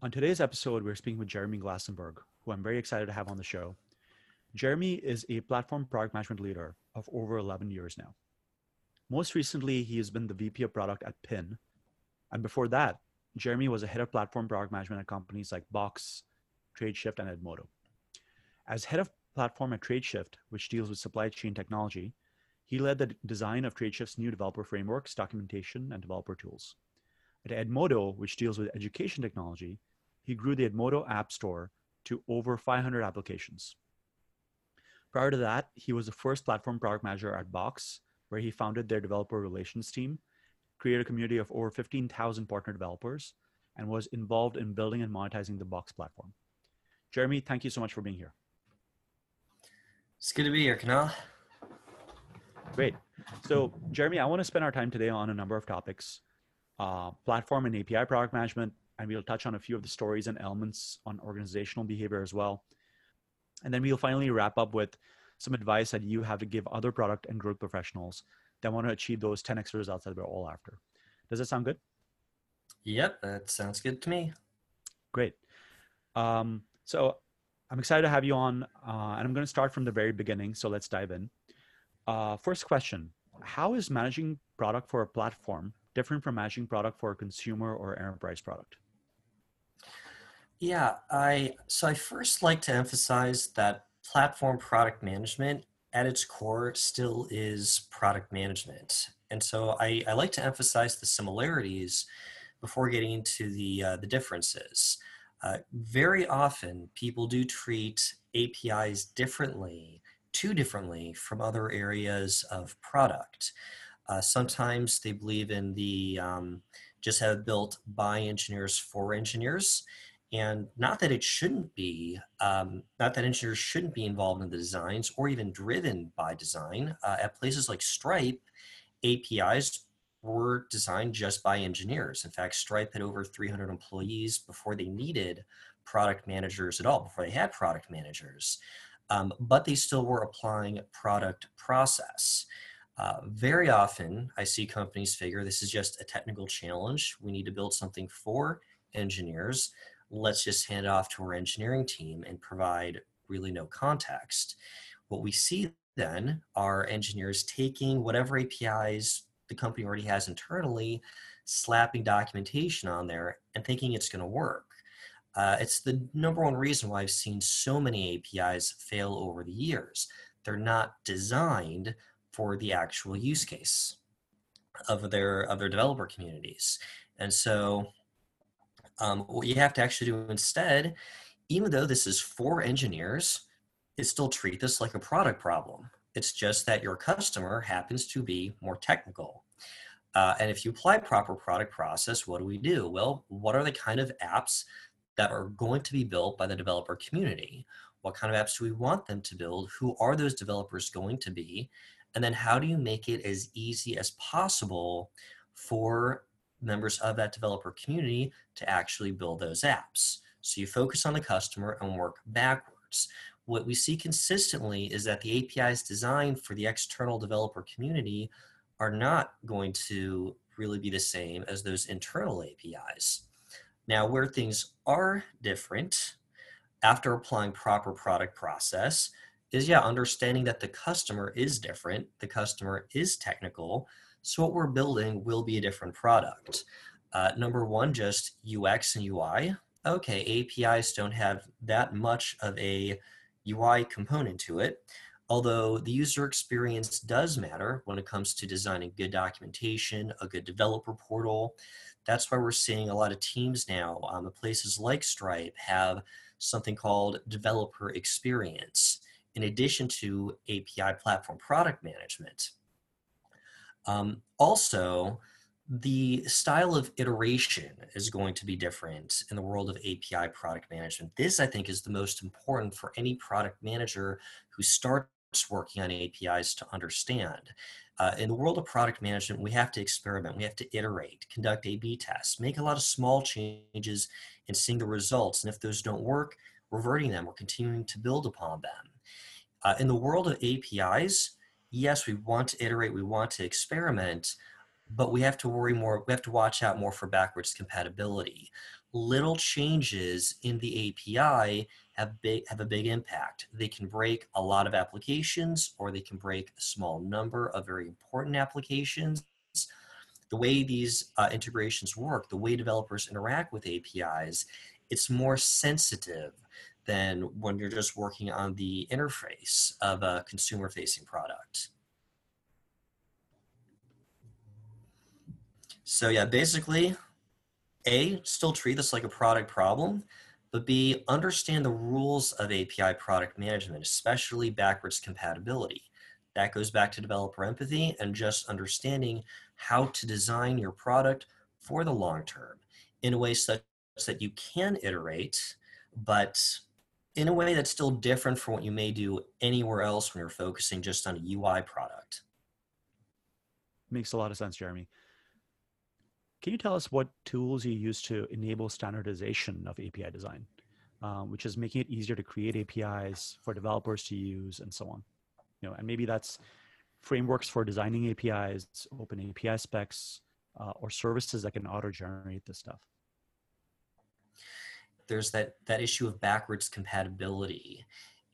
On today's episode, we're speaking with Jeremy Glassenberg, who I'm very excited to have on the show. Jeremy is a platform product management leader of over 11 years now. Most recently, he has been the VP of product at PIN. And before that, Jeremy was a head of platform product management at companies like Box, TradeShift, and Edmodo. As head of platform at TradeShift, which deals with supply chain technology, he led the design of TradeShift's new developer frameworks, documentation, and developer tools. At Edmodo, which deals with education technology, he grew the Edmodo App Store to over 500 applications. Prior to that, he was the first platform product manager at Box, where he founded their developer relations team, created a community of over 15,000 partner developers, and was involved in building and monetizing the Box platform. Jeremy, thank you so much for being here. It's good to be here, Kunal. Great. So, Jeremy, I want to spend our time today on a number of topics, platform and API product management, and we'll touch on a few of the stories and elements on organizational behavior as well. And then we'll finally wrap up with some advice that you have to give other product and growth professionals that want to achieve those 10x results that we're all after. Does that sound good? Yep, that sounds good to me. Great. So I'm excited to have you on, and I'm going to start from the very beginning. So let's dive in. First question, how is managing product for a platform different from managing product for a consumer or enterprise product? Yeah, I first like to emphasize that platform product management at its core still is product management. And so I like to emphasize the similarities before getting into the differences. Very often people do treat APIs too differently from other areas of product. Sometimes they believe in the just have built by engineers for engineers. And not that it shouldn't be, not that engineers shouldn't be involved in the designs or even driven by design. At places like Stripe, APIs were designed just by engineers. In fact, Stripe had over 300 employees before they needed product managers at all, before they had product managers. But they still were applying product process. Very often, I see companies figure this is just a technical challenge. We need to build something for engineers. Let's just hand it off to our engineering team and provide really no context. What we see then are engineers taking whatever APIs the company already has internally, slapping documentation on there and thinking it's going to work. It's the number one reason why I've seen so many APIs fail over the years. They're not designed for the actual use case of their developer communities. And so what you have to actually do instead, even though this is for engineers, is still treat this like a product problem. It's just that your customer happens to be more technical. And if you apply proper product process, what do we do? Well, what are the kind of apps that are going to be built by the developer community? What kind of apps do we want them to build? Who are those developers going to be? And then how do you make it as easy as possible for members of that developer community to actually build those apps? So you focus on the customer and work backwards. What we see consistently is that the APIs designed for the external developer community are not going to really be the same as those internal APIs. Now, where things are different after applying proper product process is, yeah, understanding that the customer is different, the customer is technical, so what we're building will be a different product. Number one, just UX and UI. Okay, APIs don't have that much of a UI component to it, although the user experience does matter when it comes to designing good documentation, a good developer portal. That's why we're seeing a lot of teams now on the places like Stripe have something called developer experience, in addition to API platform product management. Also, the style of iteration is going to be different in the world of API product management. This, I think, is the most important for any product manager who starts working on APIs to understand. In the world of product management, we have to experiment, we have to iterate, conduct A/B tests, make a lot of small changes and seeing the results. And if those don't work, reverting them or continuing to build upon them. In the world of APIs, yes, we want to iterate, we want to experiment, but we have to watch out more for backwards compatibility. little changes in the API have a big impact. They can break a lot of applications, or they can break a small number of very important applications. The way these integrations work, the way developers interact with APIs, it's more sensitive than when you're just working on the interface of a consumer-facing product. So yeah, basically, A, still treat this like a product problem, but B, understand the rules of API product management, especially backwards compatibility. That goes back to developer empathy and just understanding how to design your product for the long term in a way such that you can iterate, but in a way that's still different from what you may do anywhere else when you're focusing just on a UI product. Makes a lot of sense, Jeremy. Can you tell us what tools you use to enable standardization of API design, which is making it easier to create APIs for developers to use and so on? You know, and maybe that's frameworks for designing APIs, open API specs, or services that can auto-generate this stuff. There's that issue of backwards compatibility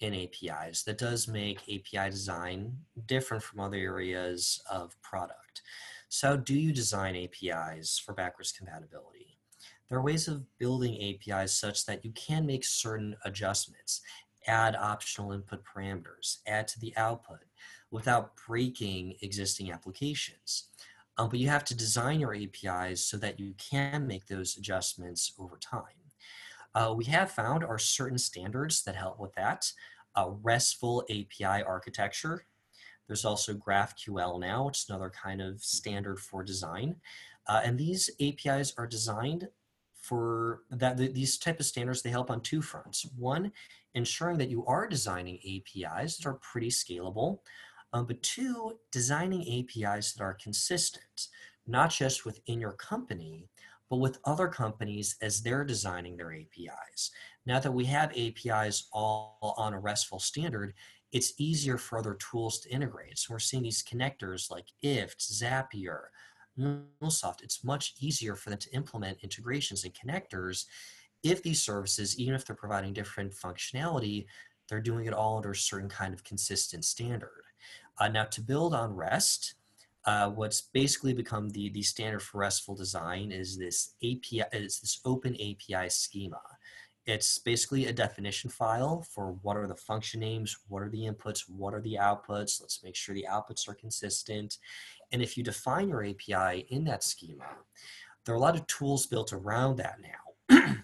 in APIs that does make API design different from other areas of product. So how do you design APIs for backwards compatibility? There are ways of building APIs such that you can make certain adjustments, add optional input parameters, add to the output without breaking existing applications. But you have to design your APIs so that you can make those adjustments over time. We have found are certain standards that help with that. RESTful API architecture. There's also GraphQL now, which is another kind of standard for design. And these APIs are designed for that. These type of standards, they help on two fronts. One, ensuring that you are designing APIs that are pretty scalable. But two, designing APIs that are consistent, not just within your company, but with other companies as they're designing their APIs. Now that we have APIs all on a RESTful standard, it's easier for other tools to integrate. So we're seeing these connectors like IFT, Zapier, MuleSoft. It's much easier for them to implement integrations and connectors if these services, even if they're providing different functionality, they're doing it all under a certain kind of consistent standard. Now to build on REST, what's basically become the standard for RESTful design is this open API schema. It's basically a definition file for what are the function names, what are the inputs, what are the outputs. Let's make sure the outputs are consistent. And if you define your API in that schema, there are a lot of tools built around that now.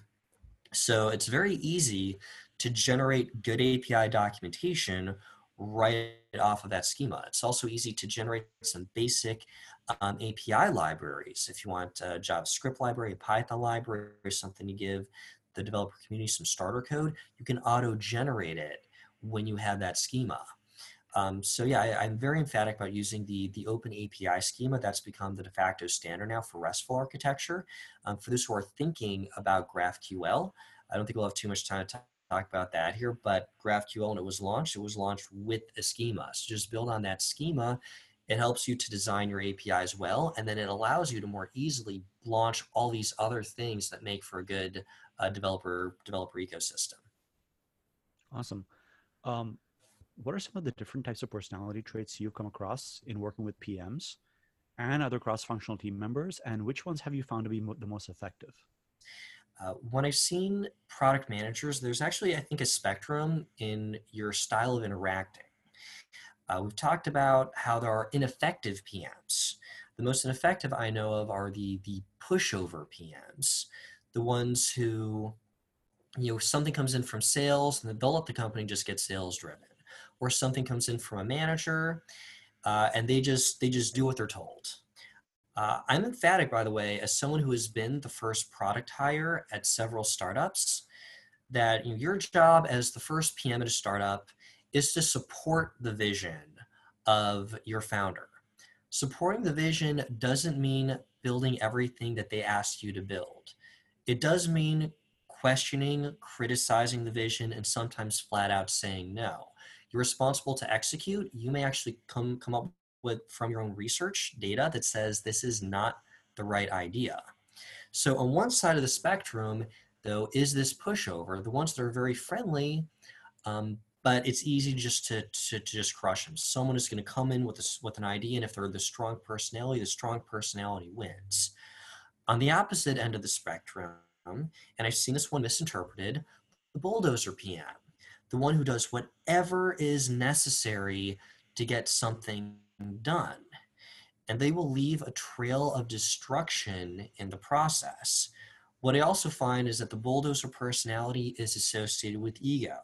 So it's very easy to generate good API documentation right off of that schema. It's also easy to generate some basic API libraries. If you want a JavaScript library, a Python library, or something to give the developer community some starter code, you can auto-generate it when you have that schema. So yeah, I'm very emphatic about using the open API schema. That's become the de facto standard now for RESTful architecture. For those who are thinking about GraphQL, I don't think we'll have too much time to talk about that here, but GraphQL, when it was launched with a schema. So just build on that schema. It helps you to design your APIs well, and then it allows you to more easily launch all these other things that make for a good developer ecosystem. Awesome. What are some of the different types of personality traits you've come across in working with PMs and other cross-functional team members, and which ones have you found to be the most effective? When I've seen product managers, there's actually, I think, a spectrum in your style of interacting. We've talked about how there are ineffective PMs. The most ineffective I know of are the pushover PMs, the ones who, you know, something comes in from sales and they'll let the company just get sales driven, or something comes in from a manager and they just do what they're told. I'm emphatic, by the way, as someone who has been the first product hire at several startups, that, you know, your job as the first PM at a startup is to support the vision of your founder. Supporting the vision doesn't mean building everything that they asked you to build. It does mean questioning, criticizing the vision, and sometimes flat out saying no. You're responsible to execute. You may actually come up with, from your own research, data that says this is not the right idea. So on one side of the spectrum, though, is this pushover, the ones that are very friendly, but it's easy just to just crush them. Someone is going to come in with an idea, and if they're the strong personality wins. On the opposite end of the spectrum, and I've seen this one misinterpreted, the bulldozer PM, the one who does whatever is necessary to get something done. And they will leave a trail of destruction in the process. What I also find is that the bulldozer personality is associated with ego.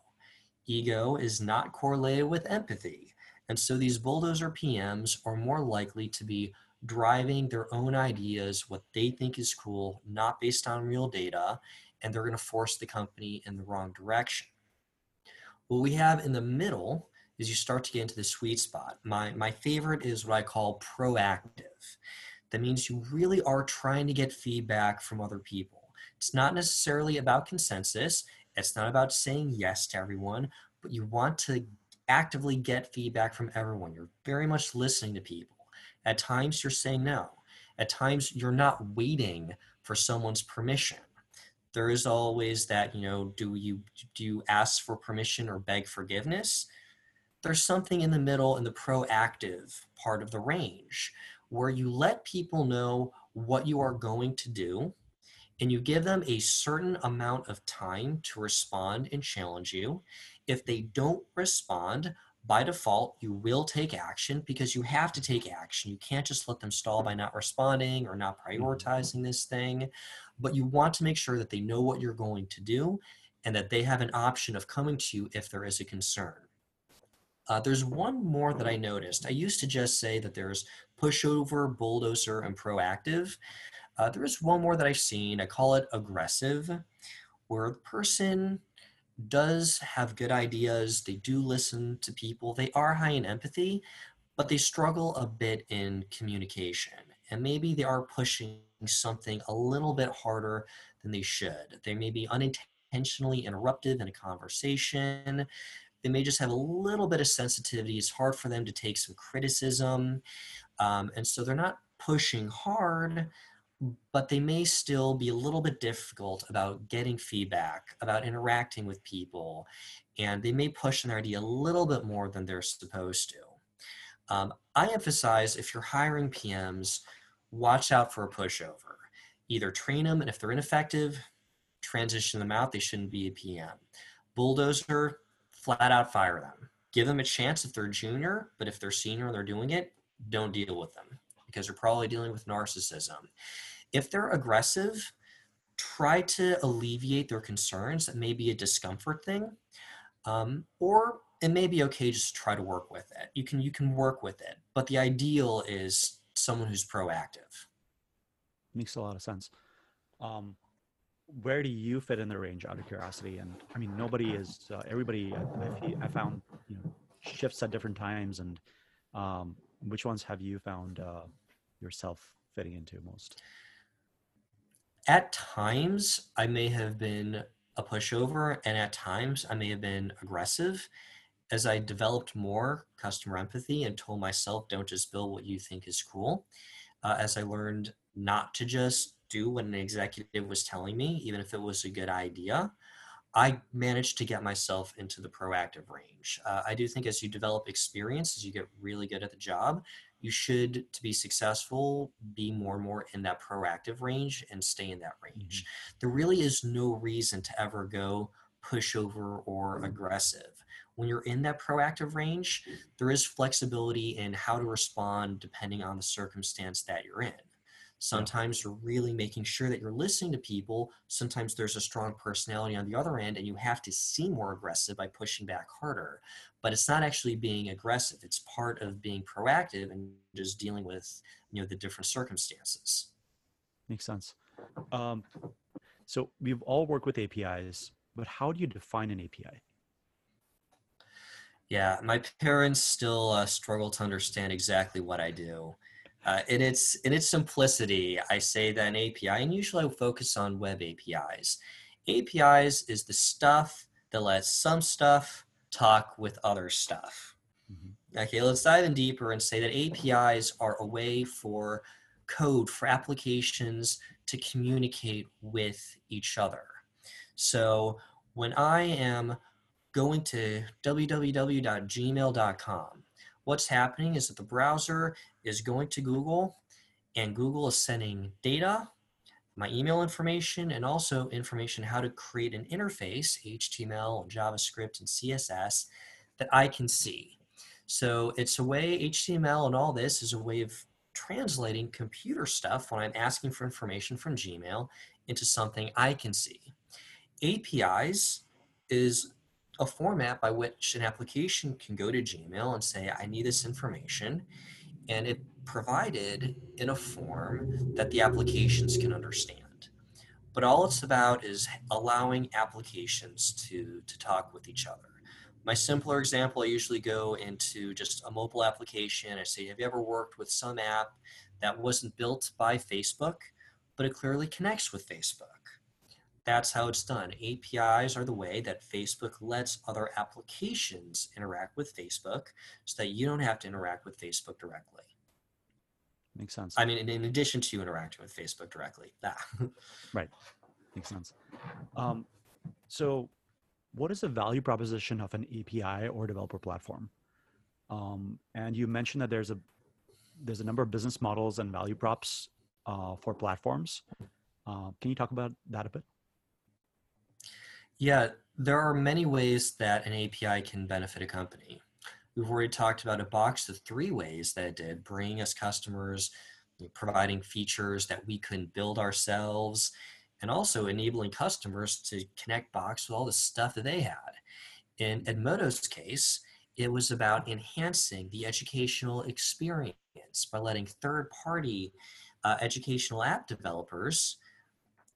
Ego is not correlated with empathy. And so these bulldozer PMs are more likely to be driving their own ideas, what they think is cool, not based on real data, and they're going to force the company in the wrong direction. What we have in the middle is you start to get into the sweet spot. My favorite is what I call proactive. That means you really are trying to get feedback from other people. It's not necessarily about consensus. It's not about saying yes to everyone, but you want to actively get feedback from everyone. You're very much listening to people. At times you're saying no. At times you're not waiting for someone's permission. There is always that, you know, do you ask for permission or beg forgiveness? There's something in the middle in the proactive part of the range where you let people know what you are going to do, and you give them a certain amount of time to respond and challenge you. If they don't respond, by default, you will take action because you have to take action. You can't just let them stall by not responding or not prioritizing this thing, but you want to make sure that they know what you're going to do and that they have an option of coming to you if there is a concern. There's one more that I noticed. I used to just say that there's pushover, bulldozer, and proactive. There is one more that I've seen. I call it aggressive, where the person does have good ideas. They do listen to people. They are high in empathy, but they struggle a bit in communication. And maybe they are pushing something a little bit harder than they should. They may be unintentionally interrupted in a conversation. They may just have a little bit of sensitivity. It's hard for them to take some criticism. And so they're not pushing hard, but they may still be a little bit difficult about getting feedback, about interacting with people. And they may push an idea a little bit more than they're supposed to. I emphasize if you're hiring PMs, watch out for a pushover. Either train them, and if they're ineffective, transition them out. They shouldn't be a PM. Bulldozer, flat out fire them. Give them a chance if they're junior, but if they're senior and they're doing it, don't deal with them because you're probably dealing with narcissism. If they're aggressive, try to alleviate their concerns. That may be a discomfort thing, or it may be okay just to try to work with it. You can work with it, but the ideal is someone who's proactive. Makes a lot of sense. Where do you fit in the range, out of curiosity? And I mean, nobody is, everybody I found, you know, shifts at different times. And which ones have you found yourself fitting into most? At times I may have been a pushover, and at times I may have been aggressive. As I developed more customer empathy and told myself, don't just build what you think is cool. As I learned not to just do what an executive was telling me, even if it was a good idea, I managed to get myself into the proactive range. I do think as you develop experience, as you get really good at the job, you should, to be successful, be more and more in that proactive range and stay in that range. Mm-hmm. There really is no reason to ever go pushover or aggressive. When you're in that proactive range, there is flexibility in how to respond depending on the circumstance that you're in. Sometimes you're really making sure that you're listening to people. Sometimes there's a strong personality on the other end, and you have to seem more aggressive by pushing back harder. But it's not actually being aggressive. It's part of being proactive and just dealing with, you know, the different circumstances. Makes sense. So we've all worked with APIs, but how do you define an API? Yeah, my parents still struggle to understand exactly what I do. In its simplicity, I say that an API, and usually I focus on web APIs. APIs is the stuff that lets some stuff talk with other stuff. Mm-hmm. Okay, let's dive in deeper and say that APIs are a way for code, for applications to communicate with each other. So when I am going to www.gmail.com, what's happening is that the browser is going to Google, and Google is sending data, my email information, and also information how to create an interface, HTML, and JavaScript, and CSS, that I can see. So it's a way, HTML and all this is a way of translating computer stuff when I'm asking for information from Gmail into something I can see. APIs is a format by which an application can go to Gmail and say, I need this information, and it provided in a form that the applications can understand. But all it's about is allowing applications to talk with each other. My simpler example, I usually go into just a mobile application. I say, have you ever worked with some app that wasn't built by Facebook, but it clearly connects with Facebook? That's how it's done. APIs are the way that Facebook lets other applications interact with Facebook so that you don't have to interact with Facebook directly. Makes sense. I mean, in addition to interacting with Facebook directly. Right. Makes sense. So what is the value proposition of an API or developer platform? And you mentioned that there's a number of business models and value props for platforms. Can you talk about that a bit? Yeah, there are many ways that an API can benefit a company. We've already talked about a box of three ways that it did, bringing us customers, providing features that we couldn't build ourselves, and also enabling customers to connect Box with all the stuff that they had. In Edmodo's case, it was about enhancing the educational experience by letting third-party educational app developers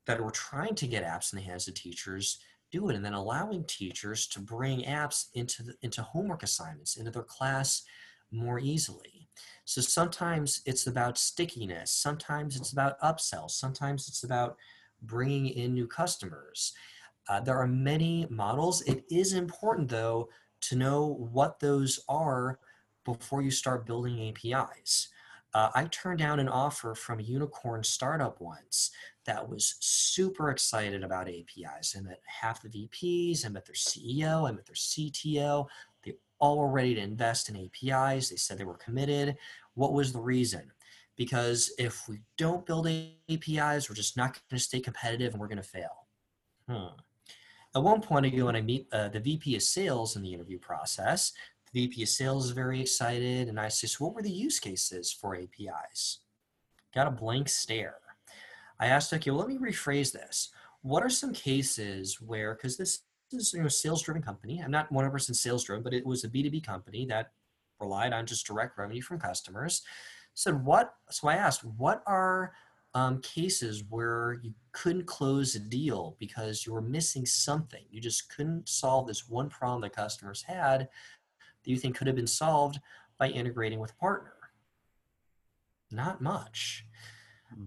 that were trying to get apps in the hands of teachers do it, and then allowing teachers to bring apps into homework assignments, into their class more easily. So sometimes it's about stickiness, sometimes it's about upsells, sometimes it's about bringing in new customers. There are many models. It is important, though, to know what those are before you start building APIs. I turned down an offer from a unicorn startup once that was super excited about APIs. I met half the VPs, I met their CEO, I met their CTO. They all were ready to invest in APIs. They said they were committed. What was the reason? Because if we don't build APIs, we're just not going to stay competitive and we're going to fail. At one point, I go and I meet the VP of sales in the interview process. The VP of sales is very excited, and I say, so what were the use cases for APIs? Got a blank stare. I asked, okay, well, let me rephrase this. What are some cases where, because this is a sales-driven company, I'm not 100% sales-driven, but it was a B2B company that relied on just direct revenue from customers. So I asked, what are cases where you couldn't close a deal because you were missing something? You just couldn't solve this one problem that customers had that you think could have been solved by integrating with a partner? Not much.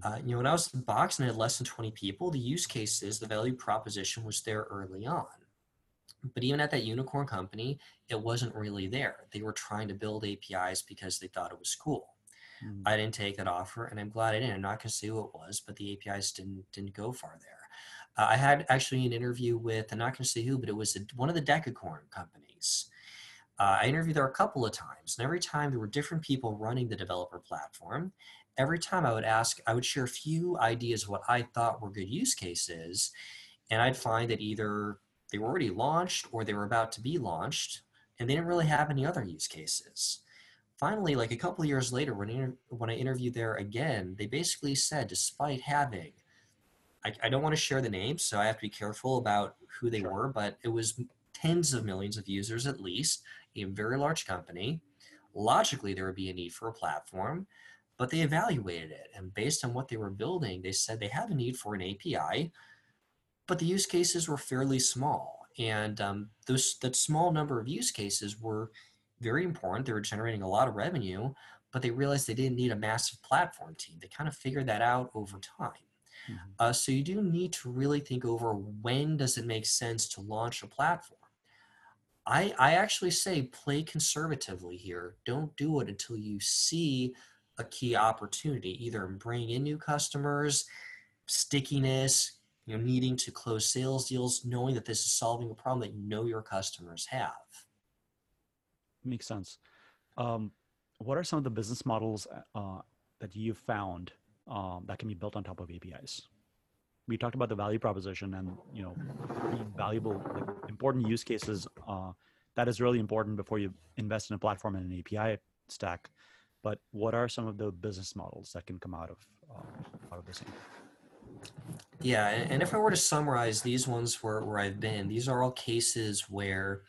When I was in Box and I had less than 20 people, the use cases, the value proposition was there early on. But even at that unicorn company, it wasn't really there. They were trying to build APIs because they thought it was cool. I didn't take that offer, and I'm glad I didn't. I'm not going to say who it was, but the APIs didn't go far there. I had actually an interview with, I'm not going to say who, but it was one of the decacorn companies. I interviewed there a couple of times, and every time there were different people running the developer platform. Every time I would share a few ideas of what I thought were good use cases, and I'd find that either they were already launched or they were about to be launched, and they didn't really have any other use cases. Finally, like a couple of years later, when I interviewed there again, they basically said, despite having, I don't want to share the name, so I have to be careful about who they were, but it was tens of millions of users at least, a very large company. Logically, there would be a need for a platform. But they evaluated it, and based on what they were building, they said they had a need for an API, but the use cases were fairly small. And that small number of use cases were very important. They were generating a lot of revenue, but they realized they didn't need a massive platform team. They kind of figured that out over time. So you do need to really think over, when does it make sense to launch a platform? I actually say play conservatively here. Don't do it until you see a key opportunity, either bringing in new customers, stickiness, you know, needing to close sales deals, knowing that this is solving a problem that you know your customers have. Makes sense. What are some of the business models that you've found that can be built on top of APIs? We talked about the value proposition and, you know, valuable, like, important use cases. That is really important before you invest in a platform and an API stack. But what are some of the business models that can come out of this? Yeah, and if I were to summarize these ones where I've been, these are all cases where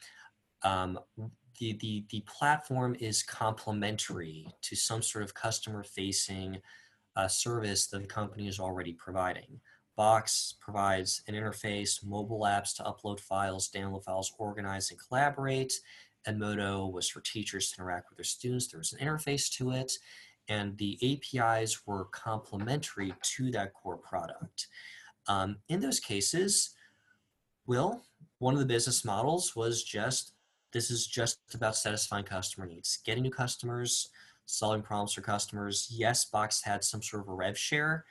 the platform is complementary to some sort of customer-facing service that the company is already providing. Box provides an interface, mobile apps to upload files, download files, organize and collaborate. Edmodo was for teachers to interact with their students. There was an interface to it. And the APIs were complementary to that core product. In those cases, Will, one of the business models was just, this is just about satisfying customer needs, getting new customers, solving problems for customers. Yes, Box had some sort of a rev share.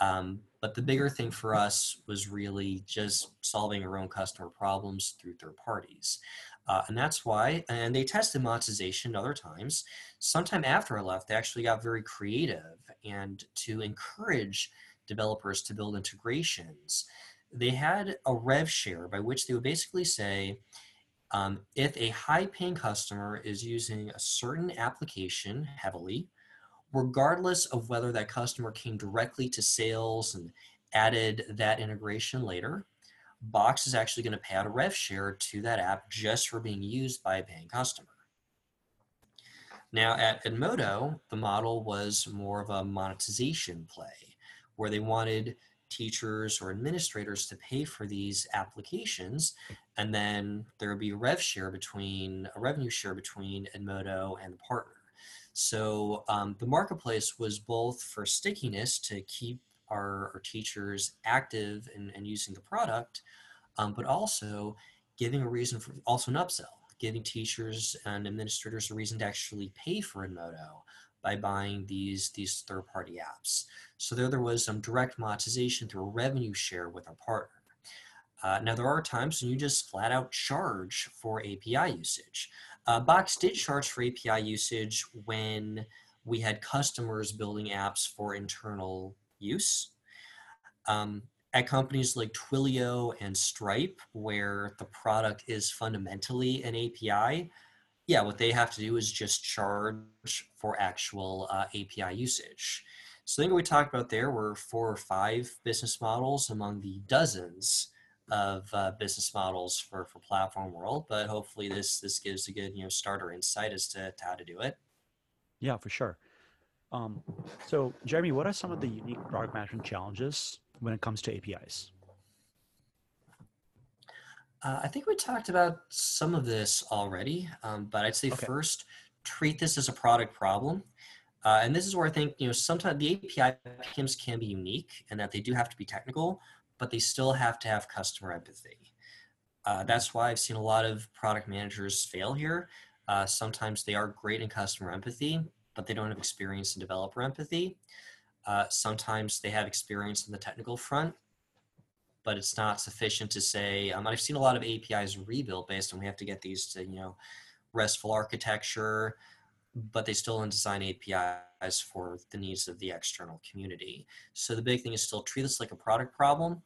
But the bigger thing for us was really just solving our own customer problems through third parties. And that's why, and they tested monetization other times. Sometime after I left, they actually got very creative and to encourage developers to build integrations. They had a rev share by which they would basically say, if a high-paying customer is using a certain application heavily, regardless of whether that customer came directly to sales and added that integration later, Box is actually going to pay out a rev share to that app just for being used by a paying customer. Now at Edmodo, the model was more of a monetization play where they wanted teachers or administrators to pay for these applications, and then there would be a revenue share between Edmodo and the partner. So the marketplace was both for stickiness to keep our teachers active and using the product, but also giving a reason for also an upsell, giving teachers and administrators a reason to actually pay for Edmodo by buying these third-party apps. So there was some direct monetization through a revenue share with our partner. Now there are times when you just flat out charge for API usage. Box did charge for API usage when we had customers building apps for internal use. At companies like Twilio and Stripe, where the product is fundamentally an API, yeah, what they have to do is just charge for actual API usage. So I think what we talked about there were 4 or 5 business models among the dozens of business models for platform world, but hopefully this gives a good, you know, starter insight as to how to do it. Yeah, for sure. So Jeremy, what are some of the unique product management challenges when it comes to APIs? I think we talked about some of this already, but I'd say first, treat this as a product problem. And this is where I think, you know, sometimes the API PIMs can be unique and that they do have to be technical, but they still have to have customer empathy. That's why I've seen a lot of product managers fail here. Sometimes they are great in customer empathy, but they don't have experience in developer empathy. Sometimes they have experience in the technical front, but it's not sufficient to say, I've seen a lot of APIs rebuilt based on we have to get these to, you know, RESTful architecture, but they still don't design APIs for the needs of the external community. So the big thing is still treat this like a product problem.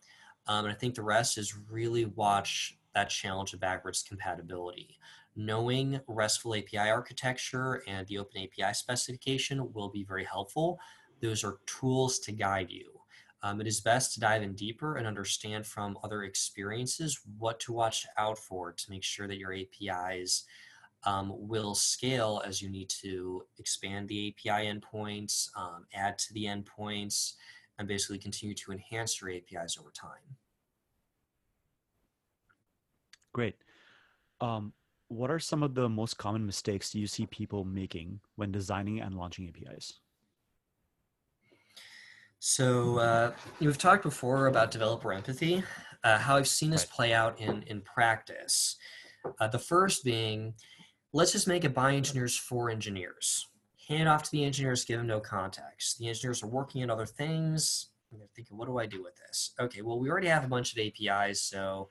And I think the rest is really watch that challenge of backwards compatibility. Knowing RESTful API architecture and the OpenAPI specification will be very helpful. Those are tools to guide you. It is best to dive in deeper and understand from other experiences what to watch out for to make sure that your APIs will scale as you need to expand the API endpoints, add to the endpoints, and basically continue to enhance your APIs over time. Great. What are some of the most common mistakes you see people making when designing and launching APIs? So we've talked before about developer empathy, how I've seen this play out in practice. The first being, let's just make it by engineers for engineers. Hand off to the engineers, give them no context. The engineers are working on other things. And they're thinking, what do I do with this? Okay, well, we already have a bunch of APIs, so,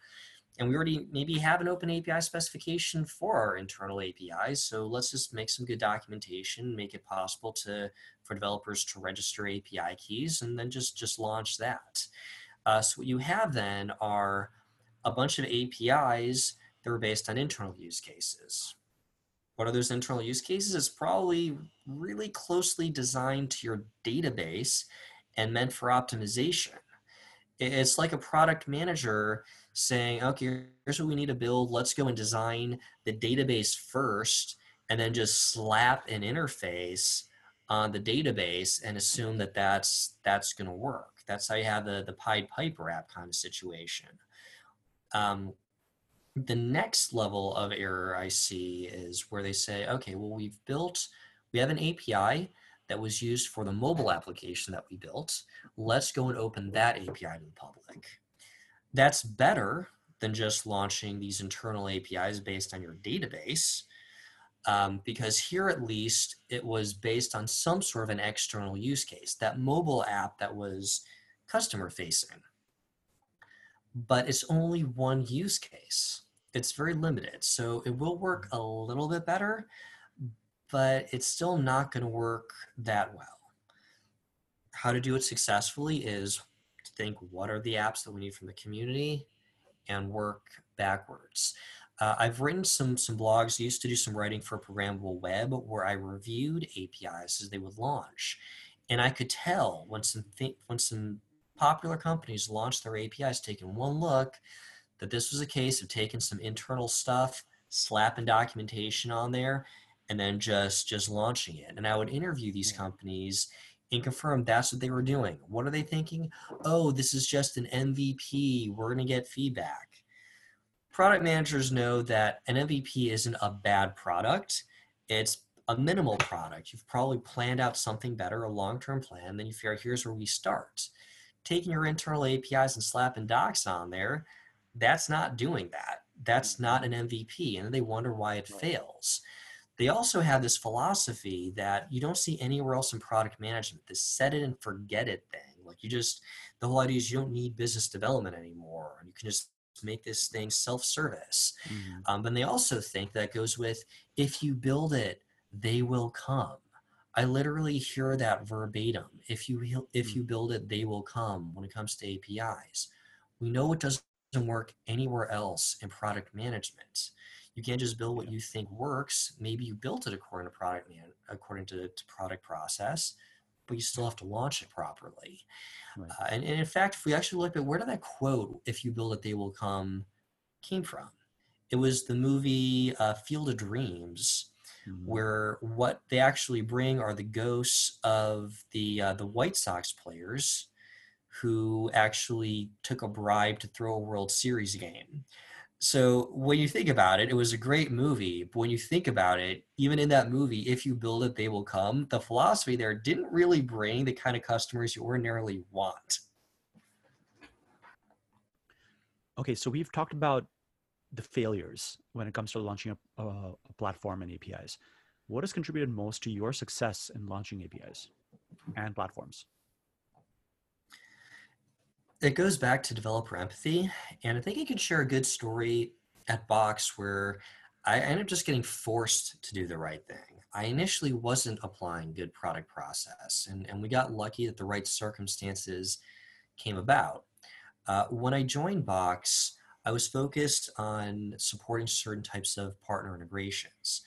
and we already maybe have an open API specification for our internal APIs. So let's just make some good documentation, make it possible to, for developers to register API keys, and then just launch that. So what you have then are a bunch of APIs that were based on internal use cases. What are those internal use cases? It's probably really closely designed to your database and meant for optimization. It's like a product manager saying, okay, here's what we need to build. Let's go and design the database first and then just slap an interface on the database and assume that that's going to work. That's how you have the Pied Piper app kind of situation. The next level of error I see is where they say, okay, well, we have an API that was used for the mobile application that we built. Let's go and open that API to the public. That's better than just launching these internal APIs based on your database, because here at least it was based on some sort of an external use case, that mobile app that was customer facing. But it's only one use case. It's very limited. So it will work a little bit better, but it's still not going to work that well. How to do it successfully is to think, what are the apps that we need from the community, and work backwards. I've written some blogs. I used to do some writing for Programmable Web where I reviewed APIs as they would launch. And I could tell when some popular companies launched their APIs, taking one look, that this was a case of taking some internal stuff, slapping documentation on there, and then just launching it. And I would interview these companies and confirm that's what they were doing. What are they thinking? Oh, this is just an MVP. We're going to get feedback. Product managers know that an MVP isn't a bad product. It's a minimal product. You've probably planned out something better, a long-term plan. Then you figure, here's where we start. Taking your internal APIs and slapping docs on there, that's not doing that. That's not an MVP. And they wonder why it fails. They also have this philosophy that you don't see anywhere else in product management, this set it and forget it thing. Like, you just, the whole idea is you don't need business development anymore. You can just make this thing self-service. Mm-hmm. But they also think that goes with, if you build it, they will come. I literally hear that verbatim. If you build it, they will come when it comes to APIs. We know it doesn't work anywhere else in product management. You can't just build what you think works. Maybe you built it according to product process, but you still have to launch it properly. Right. And in fact, if we actually look at where did that quote, "If you build it, they will come," came from, it was the movie Field of Dreams, mm-hmm. where what they actually bring are the ghosts of the White Sox players who actually took a bribe to throw a World Series game. So when you think about it, it was a great movie. But when you think about it, even in that movie, if you build it, they will come. The philosophy there didn't really bring the kind of customers you ordinarily want. Okay, so we've talked about the failures when it comes to launching a platform and APIs. What has contributed most to your success in launching APIs and platforms? It goes back to developer empathy, and I think you can share a good story at Box where I ended up just getting forced to do the right thing. I initially wasn't applying good product process, and we got lucky that the right circumstances came about. When I joined Box, I was focused on supporting certain types of partner integrations,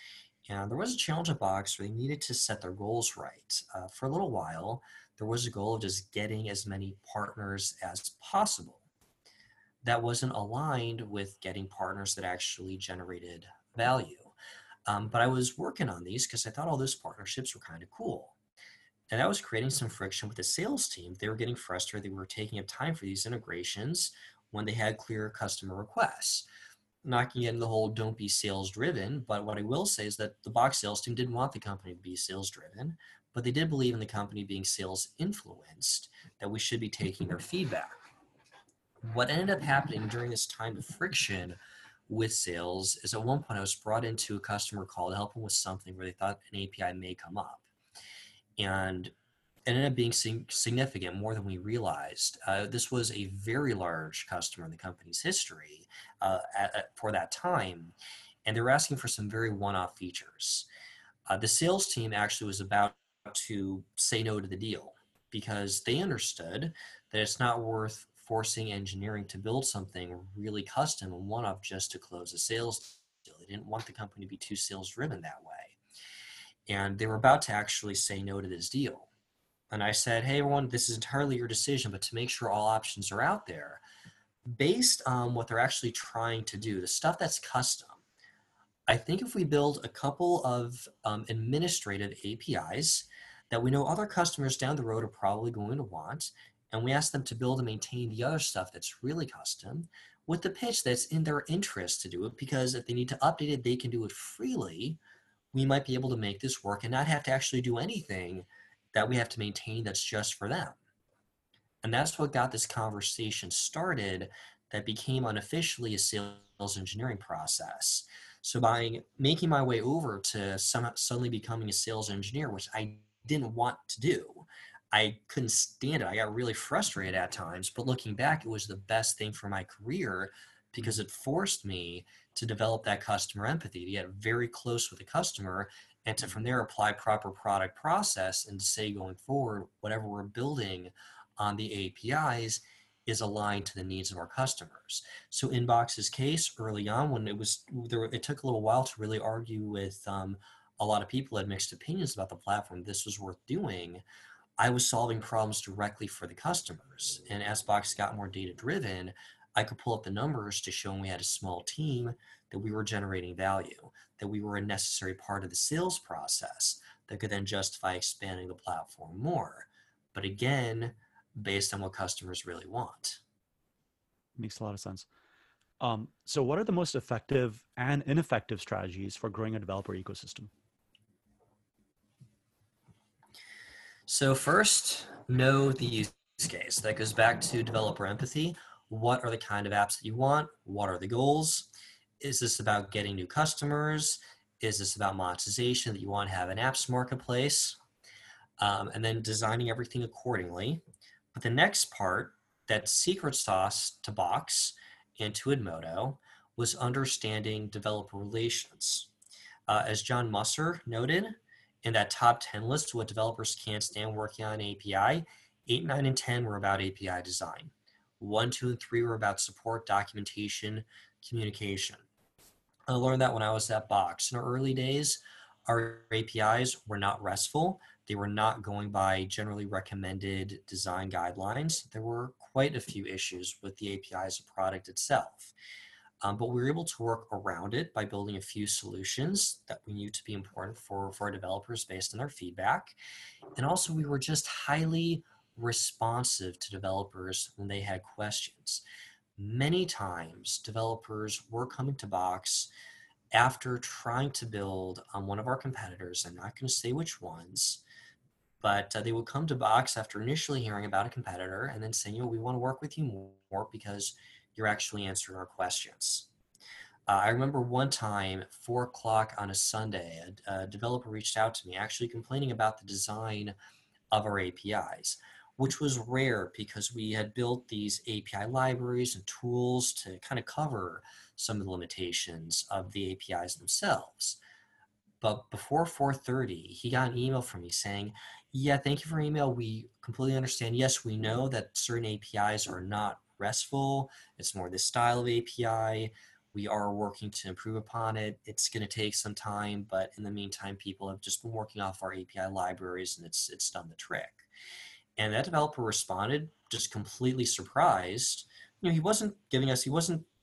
and there was a challenge at Box where they needed to set their goals right. For a little while, there was a goal of just getting as many partners as possible. That wasn't aligned with getting partners that actually generated value. But I was working on these because I thought all those partnerships were kind of cool. And that was creating some friction with the sales team. They were getting frustrated. They were taking up time for these integrations when they had clear customer requests. I'm not going to get into the whole don't be sales driven, but what I will say is that the Box sales team didn't want the company to be sales driven, but they did believe in the company being sales influenced, that we should be taking their feedback. What ended up happening during this time of friction with sales is at one point I was brought into a customer call to help them with something where they thought an API may come up. And It ended up being significant, more than we realized. This was a very large customer in the company's history for that time, and they were asking for some very one-off features. The sales team actually was about to say no to the deal because they understood that it's not worth forcing engineering to build something really custom and one-off just to close a sales deal. They didn't want the company to be too sales-driven that way. And they were about to actually say no to this deal. And I said, hey, everyone, this is entirely your decision, but to make sure all options are out there, based on what they're actually trying to do, the stuff that's custom, I think if we build a couple of administrative APIs that we know other customers down the road are probably going to want, and we ask them to build and maintain the other stuff that's really custom with the pitch that's in their interest to do it, because if they need to update it, they can do it freely. We might be able to make this work and not have to actually do anything that we have to maintain that's just for them. And that's what got this conversation started that became unofficially a sales engineering process. So by making my way over to suddenly becoming a sales engineer, which I didn't want to do, I couldn't stand it. I got really frustrated at times, but looking back, it was the best thing for my career because it forced me to develop that customer empathy, to get very close with the customer, and to from there apply proper product process and to say going forward, whatever we're building on the APIs is aligned to the needs of our customers. So in Box's case, early on when it took a little while to really argue with a lot of people had mixed opinions about the platform, this was worth doing. I was solving problems directly for the customers. And as Box got more data driven, I could pull up the numbers to show we had a small team, that we were generating value, that we were a necessary part of the sales process that could then justify expanding the platform more. But again, based on what customers really want. Makes a lot of sense. So what are the most effective and ineffective strategies for growing a developer ecosystem? So first, know the use case. That goes back to developer empathy. What are the kind of apps that you want? What are the goals? Is this about getting new customers? Is this about monetization that you want to have an apps marketplace? And then designing everything accordingly. But the next part, that secret sauce to Box and to Edmodo, was understanding developer relations. As John Musser noted, in that top 10 list, what developers can't stand working on API, 8, 9, and 10 were about API design. 1, 2, and 3 were about support, documentation, communication. I learned that when I was at Box. In our early days, our APIs were not RESTful. They were not going by generally recommended design guidelines. There were quite a few issues with the API as a product itself. But we were able to work around it by building a few solutions that we knew to be important for our developers based on their feedback. And also we were just highly responsive to developers when they had questions. Many times developers were coming to Box after trying to build on one of our competitors. I'm not going to say which ones, but they would come to Box after initially hearing about a competitor and then saying, you know, we want to work with you more because you're actually answering our questions. I remember one time, 4 o'clock on a Sunday, a developer reached out to me actually complaining about the design of our APIs, which was rare because we had built these API libraries and tools to kind of cover some of the limitations of the APIs themselves. But before 4:30, he got an email from me saying, yeah, thank you for your email. We completely understand. Yes, we know that certain APIs are not RESTful. It's more this style of API. We are working to improve upon it. It's going to take some time, but in the meantime, people have just been working off our API libraries and it's done the trick. And that developer responded just completely surprised. You know, he wasn't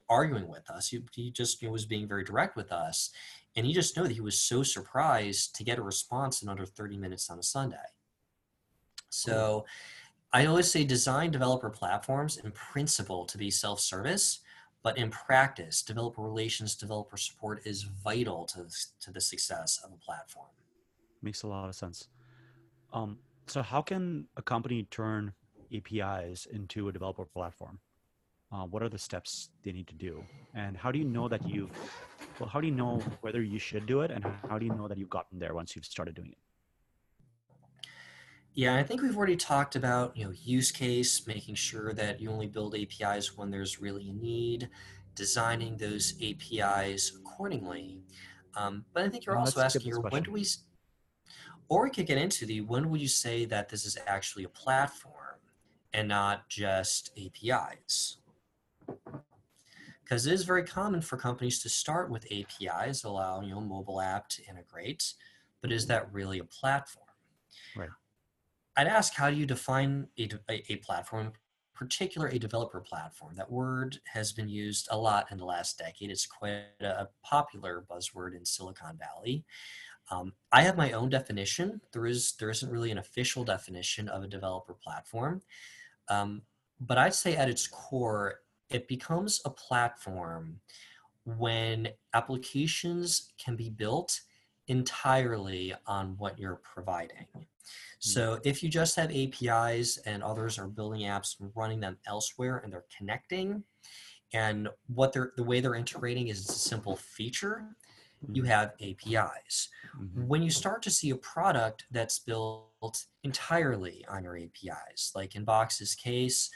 arguing with us. He just was being very direct with us. And you just know that he was so surprised to get a response in under 30 minutes on a Sunday. So I always say design developer platforms in principle to be self-service, but in practice, developer relations, developer support is vital to the success of a platform. Makes a lot of sense. So how can a company turn APIs into a developer platform? What are the steps they need to do? And how do you know that how do you know whether you should do it? And how do you know that you've gotten there once you've started doing it? Yeah, I think we've already talked about, use case, making sure that you only build APIs when there's really a need, designing those APIs accordingly. But I think you're also asking, when do we, or we could get into the, when would you say that this is actually a platform and not just APIs? Because it is very common for companies to start with APIs, allow, mobile app to integrate, but is that really a platform? Right. I'd ask, how do you define a platform, in particular a developer platform? That word has been used a lot in the last decade. It's quite a popular buzzword in Silicon Valley. I have my own definition. There isn't really an official definition of a developer platform. But I'd say at its core, it becomes a platform when applications can be built entirely on what you're providing. So if you just have APIs and others are building apps and running them elsewhere and they're connecting, and what the way they're integrating is a simple feature, you have APIs. Mm-hmm. When you start to see a product that's built entirely on your APIs, like in Box's case,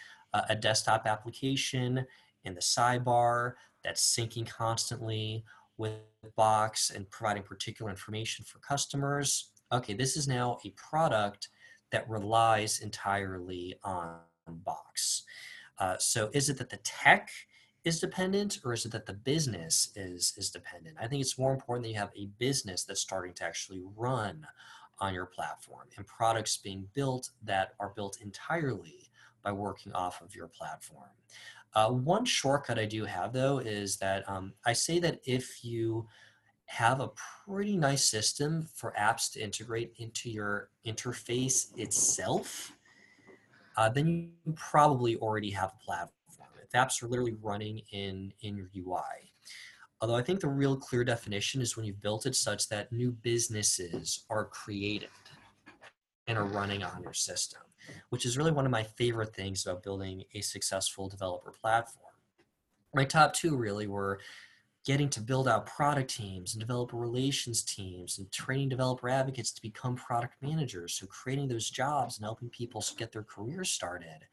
a desktop application in the sidebar that's syncing constantly with Box and providing particular information for customers. Okay, this is now a product that relies entirely on Box. So is it that the tech is dependent, or is it that the business is dependent? I think it's more important that you have a business that's starting to actually run on your platform and products being built that are built entirely by working off of your platform. One shortcut I do have, though, is that I say that if you have a pretty nice system for apps to integrate into your interface itself, then you probably already have a platform. If apps are literally running in your UI. Although I think the real clear definition is when you've built it such that new businesses are created and are running on your system, which is really one of my favorite things about building a successful developer platform. My top two really were getting to build out product teams and developer relations teams and training developer advocates to become product managers. So creating those jobs and helping people get their careers started,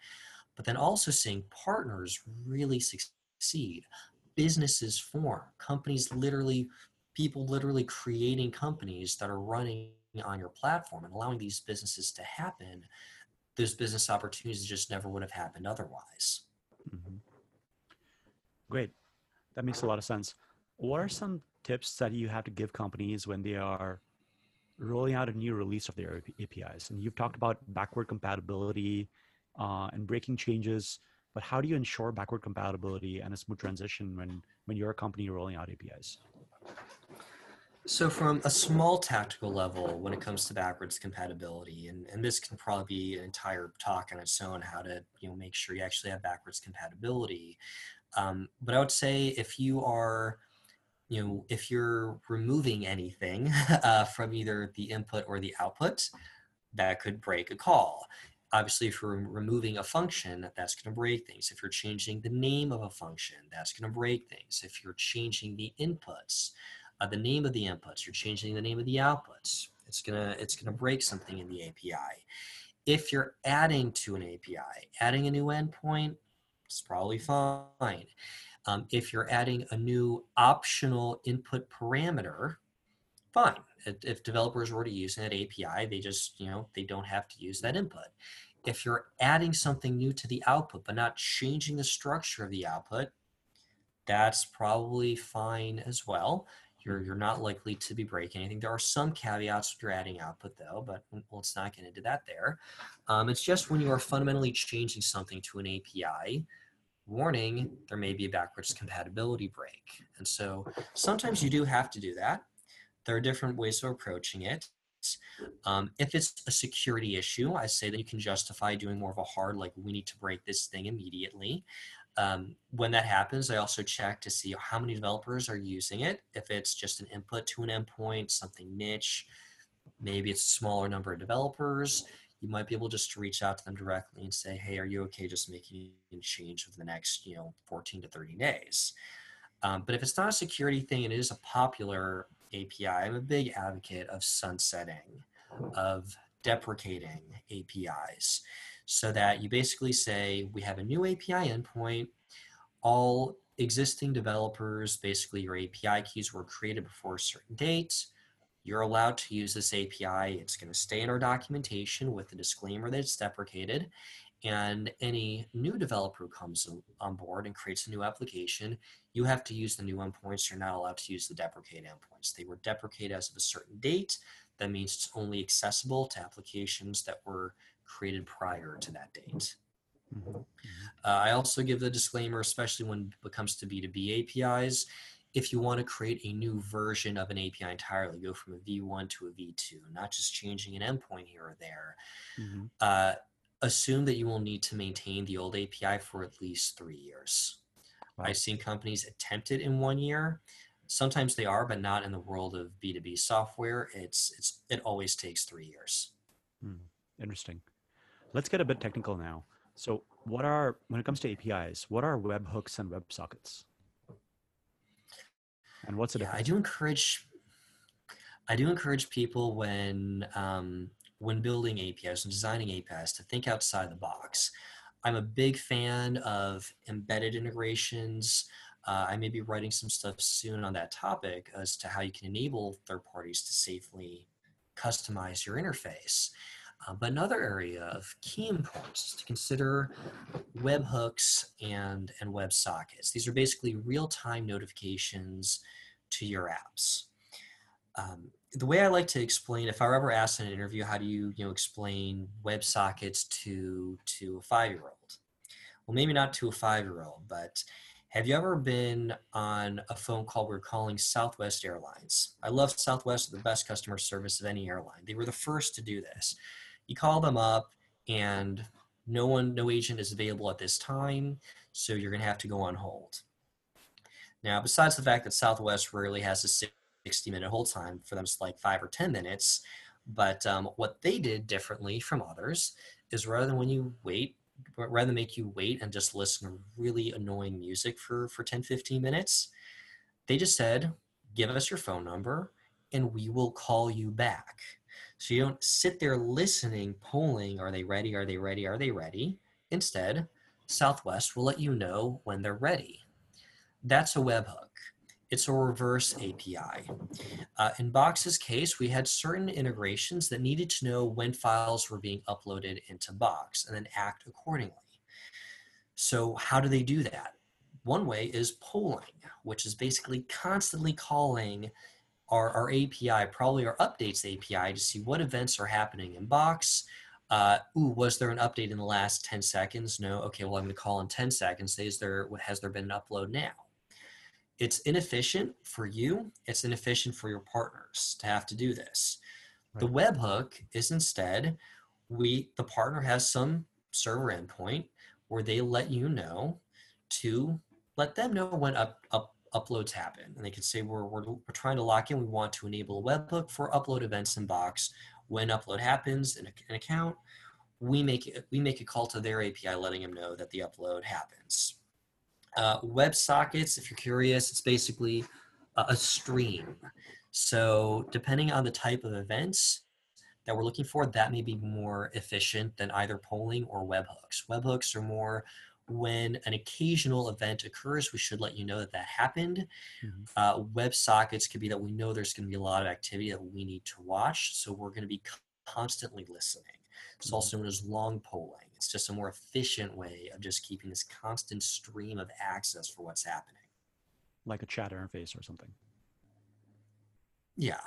but then also seeing partners really succeed, businesses form, companies literally, people literally creating companies that are running on your platform and allowing these businesses to happen. Those business opportunities just never would have happened otherwise. Mm-hmm. Great. That makes a lot of sense. What are some tips that you have to give companies when they are rolling out a new release of their APIs? And you've talked about backward compatibility and breaking changes, but how do you ensure backward compatibility and a smooth transition when you're a company rolling out APIs? So from a small tactical level, when it comes to backwards compatibility, and this can probably be an entire talk on its own, how to make sure you actually have backwards compatibility. But I would say if you are, if you're removing anything from either the input or the output, that could break a call. Obviously, if you're removing a function, that's going to break things. If you're changing the name of a function, that's going to break things. If you're changing the inputs, the name of the inputs, you're changing the name of the outputs, it's gonna break something in the API. If you're adding to an API, adding a new endpoint, it's probably fine. If you're adding a new optional input parameter, fine. If developers were already using that API, they just, they don't have to use that input. If you're adding something new to the output, but not changing the structure of the output, that's probably fine as well. You're not likely to be breaking anything. There are some caveats if you're adding output, though, but let's not get into that there. It's just when you are fundamentally changing something to an API, warning, there may be a backwards compatibility break. And so sometimes you do have to do that. There are different ways of approaching it. If it's a security issue, I say that you can justify doing more of a hard, like, we need to break this thing immediately. When that happens, I also check to see how many developers are using it. If it's just an input to an endpoint, something niche, maybe it's a smaller number of developers, you might be able just to reach out to them directly and say, hey, are you okay just making a change over the next 14 to 30 days? But if it's not a security thing, it is a popular API. I'm a big advocate of sunsetting, of deprecating APIs, so that you basically say, we have a new API endpoint, all existing developers, basically your API keys were created before a certain date. You're allowed to use this API. It's going to stay in our documentation with the disclaimer that it's deprecated. And any new developer who comes on board and creates a new application, you have to use the new endpoints. You're not allowed to use the deprecated endpoints. They were deprecated as of a certain date. That means it's only accessible to applications that were created prior to that date. I also give the disclaimer, especially when it comes to B2B APIs, if you want to create a new version of an API entirely, go from a V1 to a V2, not just changing an endpoint here or there. Assume that you will need to maintain the old API for at least 3 years. Wow. I've seen companies attempt it in 1 year. Sometimes they are, but not in the world of B2B software. It always takes 3 years. Interesting. Let's get a bit technical now. So when it comes to APIs, what are webhooks and websockets? And what's the difference? I do encourage people when building APIs and designing APIs to think outside the box. I'm a big fan of embedded integrations. I may be writing some stuff soon on that topic as to how you can enable third parties to safely customize your interface. But another area of key importance is to consider webhooks and websockets. These are basically real-time notifications to your apps. The way I like to explain, if I were ever asked in an interview, how do you explain WebSockets to a 5-year-old? Well, maybe not to a 5-year-old, but have you ever been on a phone call we're calling Southwest Airlines? I love Southwest, the best customer service of any airline. They were the first to do this. You call them up and no agent is available at this time, so you're going to have to go on hold. Now, besides the fact that Southwest rarely has a 60-minute hold time, for them it's like 5 or 10 minutes. But what they did differently from others is rather than make you wait and just listen to really annoying music for 10, 15 minutes, they just said, give us your phone number and we will call you back. So you don't sit there listening, polling, are they ready? Are they ready? Are they ready? Instead, Southwest will let you know when they're ready. That's a webhook. It's a reverse API. In Box's case, we had certain integrations that needed to know when files were being uploaded into Box and then act accordingly. So how do they do that? One way is polling, which is basically constantly calling our API, probably our updates API, to see what events are happening in Box. Was there an update in the last 10 seconds? No, okay, well, I'm gonna call in 10 seconds. Has there been an upload now? It's inefficient for you. It's inefficient for your partners to have to do this. Right. The webhook is instead, the partner has some server endpoint where they let you know to let them know when uploads happen. And they can say, we're trying to lock in. We want to enable a webhook for upload events in Box. When upload happens in an account, we make a call to their API letting them know that the upload happens. WebSockets, if you're curious, it's basically a stream. So depending on the type of events that we're looking for, that may be more efficient than either polling or webhooks. Webhooks are more when an occasional event occurs, we should let you know that happened. WebSockets could be that we know there's going to be a lot of activity that we need to watch, so we're going to be constantly listening. It's also known as long polling. It's just a more efficient way of just keeping this constant stream of access for what's happening. Like a chat interface or something. Yeah.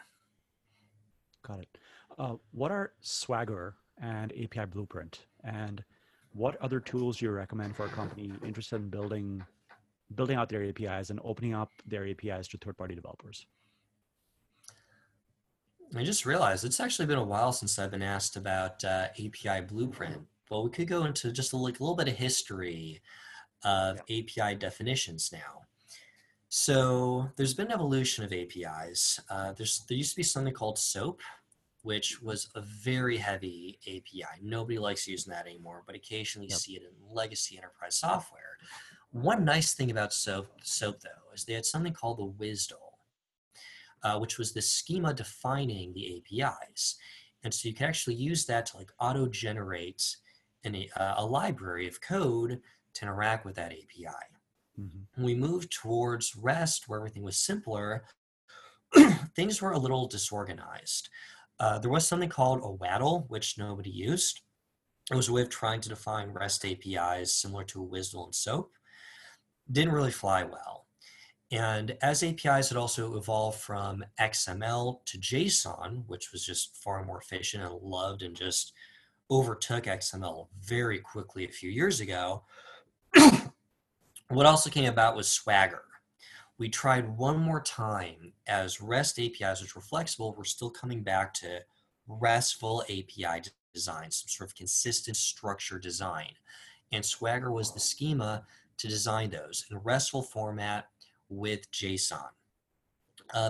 Got it. What are Swagger and API Blueprint? And what other tools do you recommend for a company interested in building out their APIs and opening up their APIs to third-party developers? I just realized it's actually been a while since I've been asked about API Blueprint. Well, we could go into just a little bit of history of API definitions now. So there's been an evolution of APIs. There used to be something called SOAP, which was a very heavy API. Nobody likes using that anymore, but occasionally you see it in legacy enterprise software. One nice thing about SOAP though, is they had something called the WSDL, which was the schema defining the APIs. And so you can actually use that to like auto-generate a library of code to interact with that API. Mm-hmm. When we moved towards REST, where everything was simpler, things were a little disorganized. There was something called a WADL, which nobody used. It was a way of trying to define REST APIs similar to WSDL and SOAP. Didn't really fly well. And as APIs had also evolved from XML to JSON, which was just far more efficient and loved and just overtook XML very quickly a few years ago, what also came about was Swagger. We tried one more time as REST APIs, which were flexible, we're still coming back to RESTful API design, some sort of consistent structure design. And Swagger was the schema to design those in a RESTful format with JSON.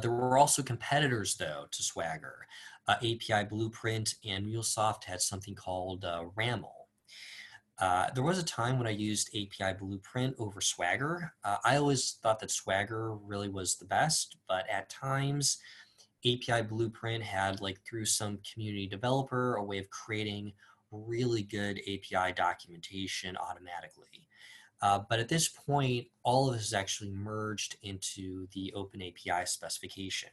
There were also competitors, though, to Swagger. API Blueprint and MuleSoft had something called RAML. There was a time when I used API Blueprint over Swagger. I always thought that Swagger really was the best, but at times API Blueprint had, like through some community developer, a way of creating really good API documentation automatically. But at this point, all of this is actually merged into the OpenAPI specification.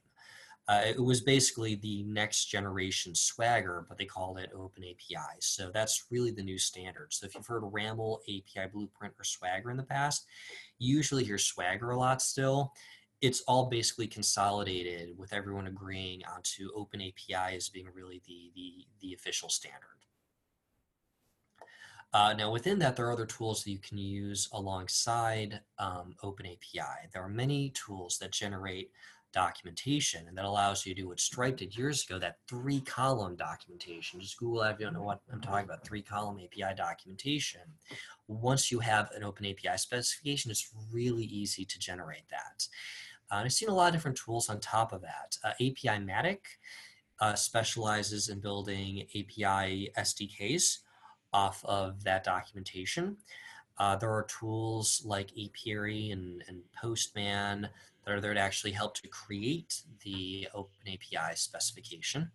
It was basically the next generation Swagger, but they called it OpenAPI. So that's really the new standard. So if you've heard RAML, API Blueprint, or Swagger in the past, you usually hear Swagger a lot still. It's all basically consolidated with everyone agreeing onto OpenAPI as being really the official standard. Now within that, there are other tools that you can use alongside OpenAPI. There are many tools that generate documentation, and that allows you to do what Stripe did years ago, that three-column documentation. Just Google that if you don't know what I'm talking about, three-column API documentation. Once you have an OpenAPI specification, it's really easy to generate that. I've seen a lot of different tools on top of that. APImatic specializes in building API SDKs off of that documentation. There are tools like Apiary and Postman that are there to actually help to create the OpenAPI specification.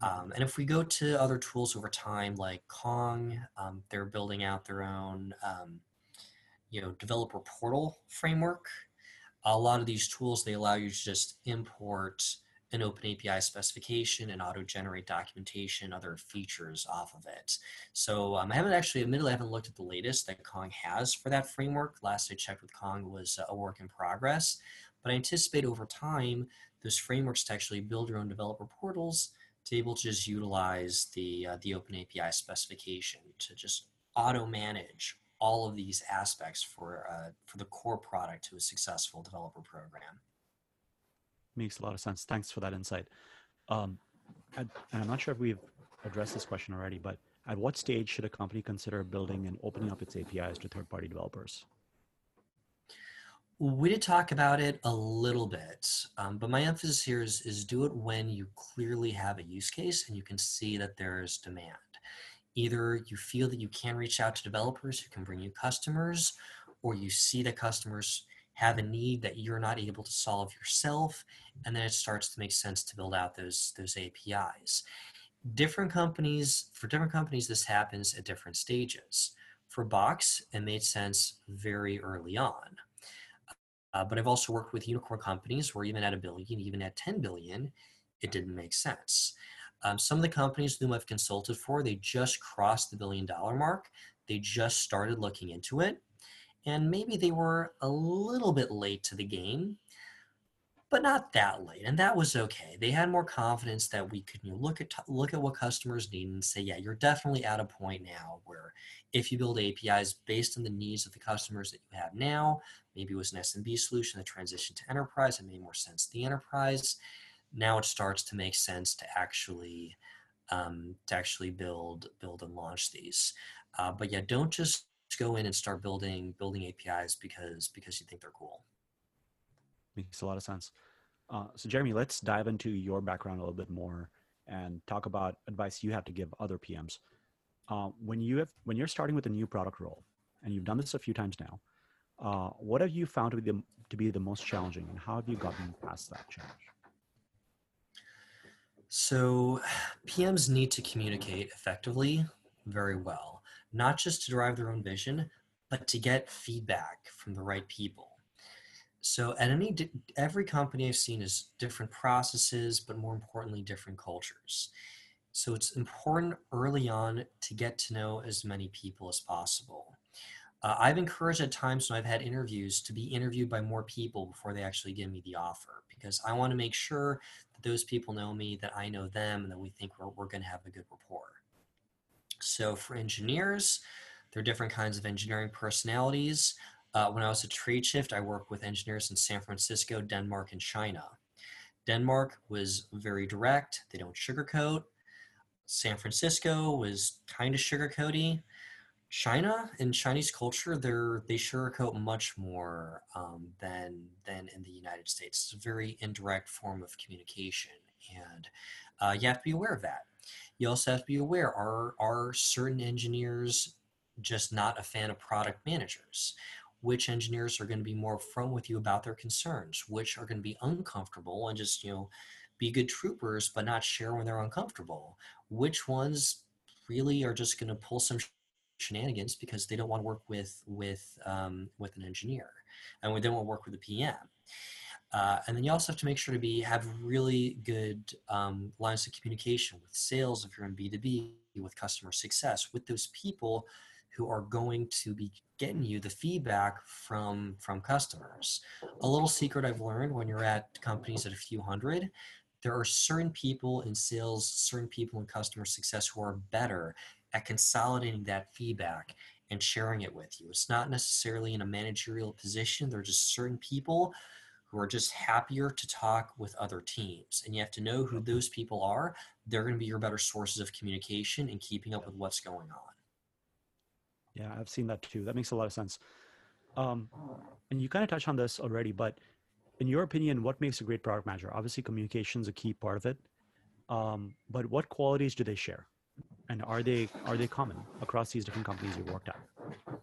And if we go to other tools over time, like Kong, they're building out their own developer portal framework. A lot of these tools, they allow you to just import an OpenAPI specification and auto-generate documentation, other features off of it. So I admittedly haven't looked at the latest that Kong has for that framework. Last I checked with Kong was a work in progress, but I anticipate over time, those frameworks to actually build your own developer portals to be able to just utilize the OpenAPI specification to just auto-manage all of these aspects for the core product to a successful developer program. Makes a lot of sense. Thanks for that insight. And I'm not sure if we've addressed this question already, but at what stage should a company consider building and opening up its APIs to third-party developers? We did talk about it a little bit, but my emphasis here is do it when you clearly have a use case and you can see that there's demand. Either you feel that you can reach out to developers who can bring you customers, or you see that customers have a need that you're not able to solve yourself, and then it starts to make sense to build out those APIs. For different companies, this happens at different stages. For Box, it made sense very early on. But I've also worked with unicorn companies where even at $1 billion, even at $10 billion, it didn't make sense. Some of the companies whom I've consulted for, they just crossed the $1 billion mark. They just started looking into it. And maybe they were a little bit late to the game, but not that late. And that was okay. They had more confidence that we could look at what customers need and say, yeah, you're definitely at a point now where if you build APIs based on the needs of the customers that you have now, maybe it was an SMB solution that transitioned to enterprise, it made more sense to the enterprise. Now it starts to make sense to actually build and launch these. But yeah, don't just go in and start building APIs because you think they're cool. Makes a lot of sense. So Jeremy, let's dive into your background a little bit more and talk about advice you have to give other PMs. When you're starting with a new product role, and you've done this a few times now, what have you found to be the most challenging, and how have you gotten past that challenge? So PMs need to communicate effectively very well, not just to derive their own vision, but to get feedback from the right people. So at every company I've seen is different processes, but more importantly, different cultures. So it's important early on to get to know as many people as possible. I've encouraged at times when I've had interviews to be interviewed by more people before they actually give me the offer, because I want to make sure that those people know me, that I know them, and that we think we're going to have a good rapport. So for engineers, there are different kinds of engineering personalities. When I was at TradeShift, I worked with engineers in San Francisco, Denmark, and China. Denmark was very direct. They don't sugarcoat. San Francisco was kind of sugarcoaty. China, in Chinese culture, they sugarcoat much more than in the United States. It's a very indirect form of communication, and you have to be aware of that. You also have to be aware, are certain engineers just not a fan of product managers? Which engineers are going to be more upfront with you about their concerns? Which are going to be uncomfortable and just, you know, be good troopers but not share when they're uncomfortable? Which ones really are just going to pull some shenanigans because they don't want to work with an engineer, and they won't work with a PM? And then you also have to make sure to have really good lines of communication with sales if you're in B2B, with customer success, with those people who are going to be getting you the feedback from customers. A little secret I've learned when you're at companies at a few hundred, there are certain people in sales, certain people in customer success who are better at consolidating that feedback and sharing it with you. It's not necessarily in a managerial position. There are just certain people who are just happier to talk with other teams. And you have to know who those people are. They're going to be your better sources of communication and keeping up with what's going on. Yeah, I've seen that too. That makes a lot of sense. And you kind of touched on this already, but in your opinion, what makes a great product manager? Obviously, communication is a key part of it. But what qualities do they share? And are they common across these different companies you worked at?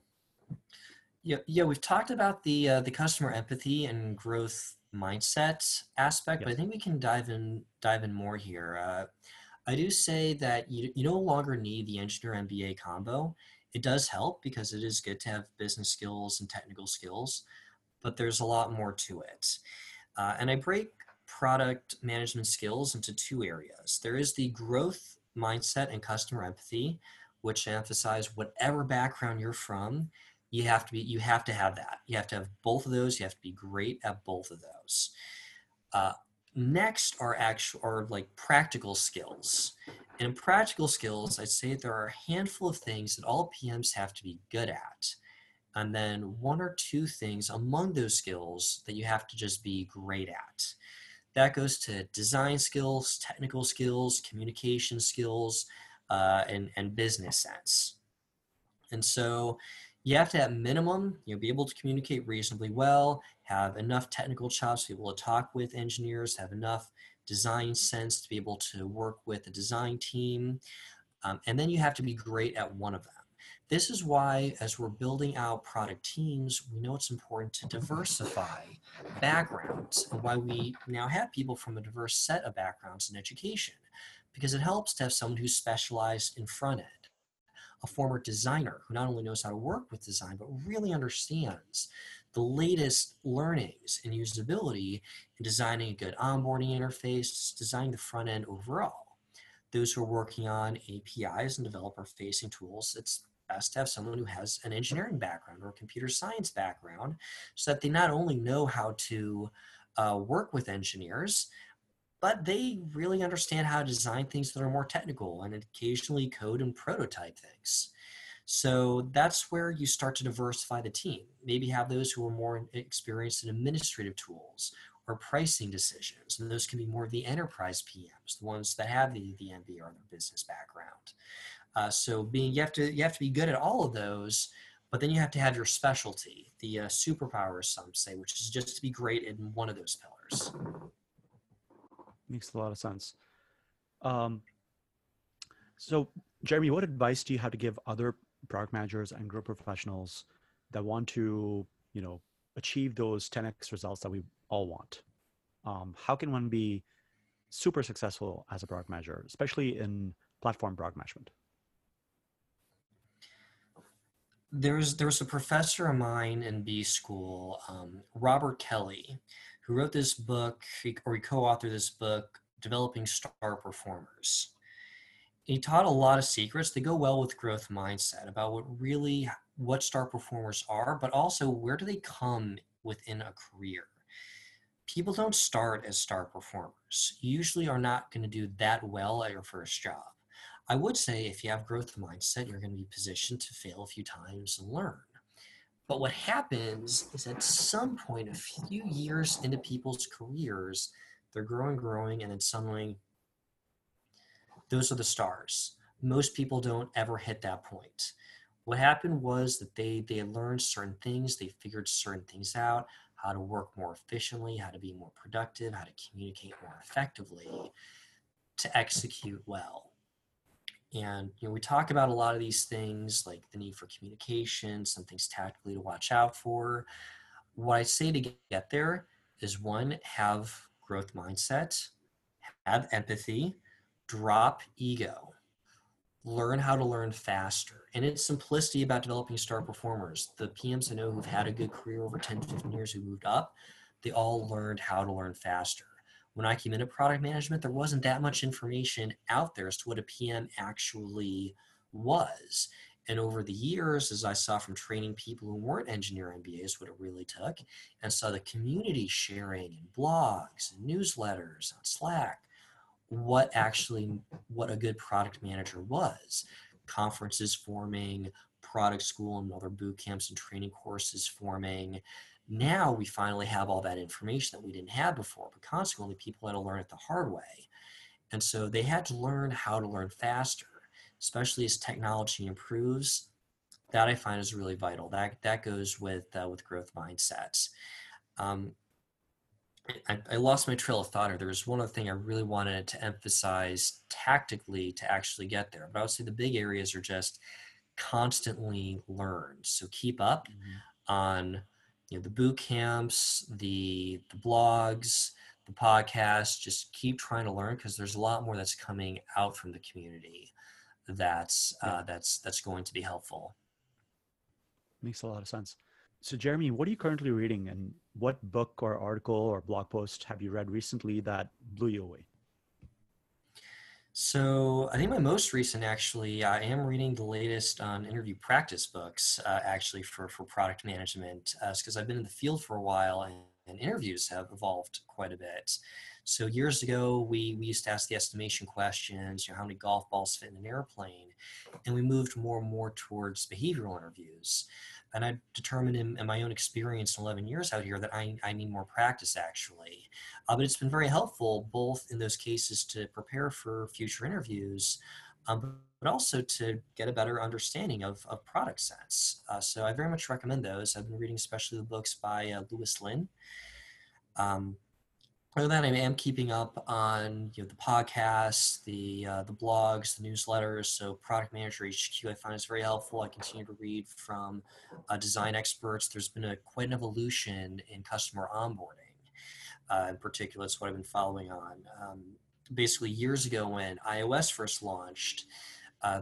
Yeah, we've talked about the customer empathy and growth mindset aspect, yes. But I think we can dive in more here. I do say that you no longer need the engineer MBA combo. It does help because it is good to have business skills and technical skills, but there's a lot more to it. And I break product management skills into two areas. There is the growth mindset and customer empathy, which emphasize whatever background you're from, you have to have that. You have to have both of those. You have to be great at both of those. Next are practical skills. And in practical skills, I'd say there are a handful of things that all PMs have to be good at. And then one or two things among those skills that you have to just be great at. That goes to design skills, technical skills, communication skills, and business sense. And so you have to, at minimum, be able to communicate reasonably well, have enough technical chops to be able to talk with engineers, have enough design sense to be able to work with a design team, and then you have to be great at one of them. This is why, as we're building out product teams, we know it's important to diversify backgrounds, and why we now have people from a diverse set of backgrounds in education, because it helps to have someone who's specialized in front end, a former designer who not only knows how to work with design, but really understands the latest learnings in usability in designing a good onboarding interface, designing the front end overall. Those who are working on APIs and developer-facing tools, it's best to have someone who has an engineering background or a computer science background so that they not only know how to work with engineers, but they really understand how to design things that are more technical and occasionally code and prototype things. So that's where you start to diversify the team. Maybe have those who are more experienced in administrative tools or pricing decisions. And those can be more of the enterprise PMs, the ones that have the MBA or the business background. So you have to be good at all of those, but then you have to have your specialty, the superpower, some say, which is just to be great in one of those pillars. Makes a lot of sense. So Jeremy, what advice do you have to give other product managers and growth professionals that want to, achieve those 10x results that we all want? How can one be super successful as a product manager, especially in platform product management? There was a professor of mine in B school, Robert Kelly, who wrote this book, or he co-authored this book, Developing Star Performers. He taught a lot of secrets that go well with growth mindset about what star performers are, but also where do they come within a career. People don't start as star performers. You usually are not going to do that well at your first job. I would say if you have growth mindset, you're going to be positioned to fail a few times and learn. But what happens is at some point, a few years into people's careers, they're growing, and then suddenly those are the stars. Most people don't ever hit that point. What happened was that they learned certain things, they figured certain things out, how to work more efficiently, how to be more productive, how to communicate more effectively, to execute well. And you know, we talk about a lot of these things, like the need for communication, some things tactically to watch out for. What I say to get there is, one, have growth mindset, have empathy, drop ego, learn how to learn faster. And it's simplicity about developing star performers. The PMs I know who've had a good career over 10, 15 years who moved up, they all learned how to learn faster. When I came into product management, there wasn't that much information out there as to what a PM actually was. And over the years, as I saw from training people who weren't engineering MBAs, what it really took, and saw the community sharing and blogs and newsletters on Slack, what a good product manager was. Conferences forming, Product School and other boot camps and training courses forming. Now we finally have all that information that we didn't have before, but consequently people had to learn it the hard way. And so they had to learn how to learn faster, especially as technology improves. That I find is really vital. That goes with growth mindsets. I lost my trail of thought. There was one other thing I really wanted to emphasize tactically to actually get there, but I would say the big areas are just constantly learn. So keep up on the boot camps, the blogs, the podcasts. Just keep trying to learn, because there's a lot more that's coming out from the community that's going to be helpful. Makes a lot of sense. So Jeremy, what are you currently reading, and what book or article or blog post have you read recently that blew you away? So I think my most recent, actually, I am reading the latest interview practice books, actually, for product management, because I've been in the field for a while, and interviews have evolved quite a bit. So years ago, we used to ask the estimation questions, how many golf balls fit in an airplane, and we moved more and more towards behavioral interviews. And I determined in my own experience in 11 years out here that I need more practice, actually. But it's been very helpful, both in those cases to prepare for future interviews, but also to get a better understanding of product sense. So I very much recommend those. I've been reading especially the books by Lewis Lin. Other than that, I am keeping up on the podcasts, the blogs, the newsletters. So Product Manager HQ, I find is very helpful. I continue to read from design experts. There's been quite an evolution in customer onboarding. In particular, it's what I've been following on. Basically, years ago when iOS first launched,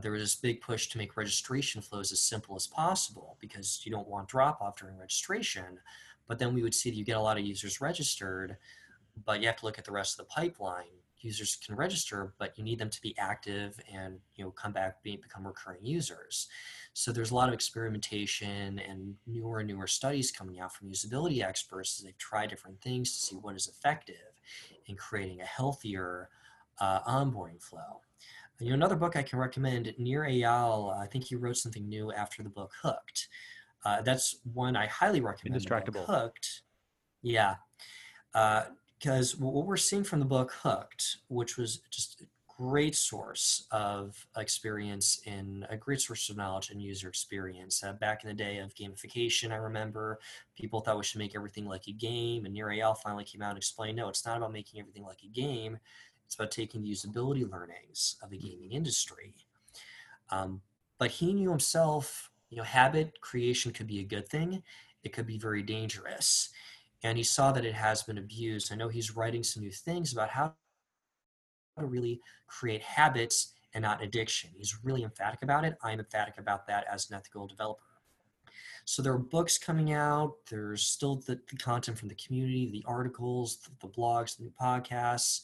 there was this big push to make registration flows as simple as possible, because you don't want drop-off during registration. But then we would see that you get a lot of users registered, but you have to look at the rest of the pipeline. Users can register, but you need them to be active and come back, become recurring users. So there's a lot of experimentation and newer studies coming out from usability experts as they've tried different things to see what is effective in creating a healthier onboarding flow. Another book I can recommend, Nir Eyal, I think he wrote something new after the book Hooked. That's one I highly recommend. Indistractable. Hooked. Yeah. Because what we're seeing from the book Hooked, which was just a great source of knowledge and user experience. Back in the day of gamification, I remember people thought we should make everything like a game, and Nir Eyal finally came out and explained, no, it's not about making everything like a game. It's about taking the usability learnings of the gaming industry. But he knew himself, habit creation could be a good thing. It could be very dangerous. And he saw that it has been abused. I know he's writing some new things about how to really create habits and not addiction. He's really emphatic about it. I'm emphatic about that as an ethical developer. So there are books coming out. There's still the content from the community, the articles, the blogs, the new podcasts,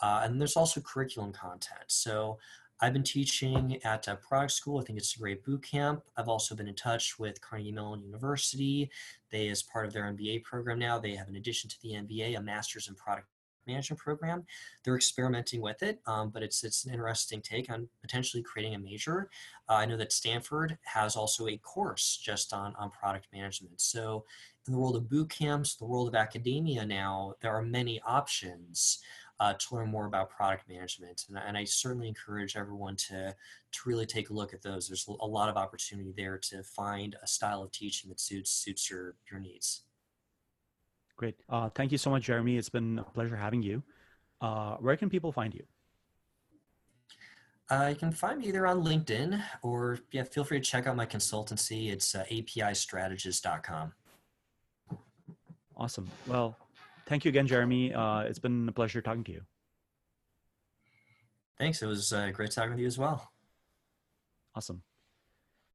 and there's also curriculum content. So I've been teaching at Product School. I think it's a great boot camp. I've also been in touch with Carnegie Mellon University. They, as part of their MBA program now, they have, in addition to the MBA, a master's in product management program. They're experimenting with it, but it's an interesting take on potentially creating a major. I know that Stanford has also a course just on product management. So in the world of boot camps, the world of academia now, there are many options to learn more about product management. And I certainly encourage everyone to really take a look at those. There's a lot of opportunity there to find a style of teaching that suits your needs. Great. Thank you so much, Jeremy. It's been a pleasure having you. Where can people find you? You can find me either on LinkedIn or feel free to check out my consultancy. It's apistrategist.com. Awesome. Well, thank you again, Jeremy. It's been a pleasure talking to you. Thanks. It was great talking with you as well. Awesome.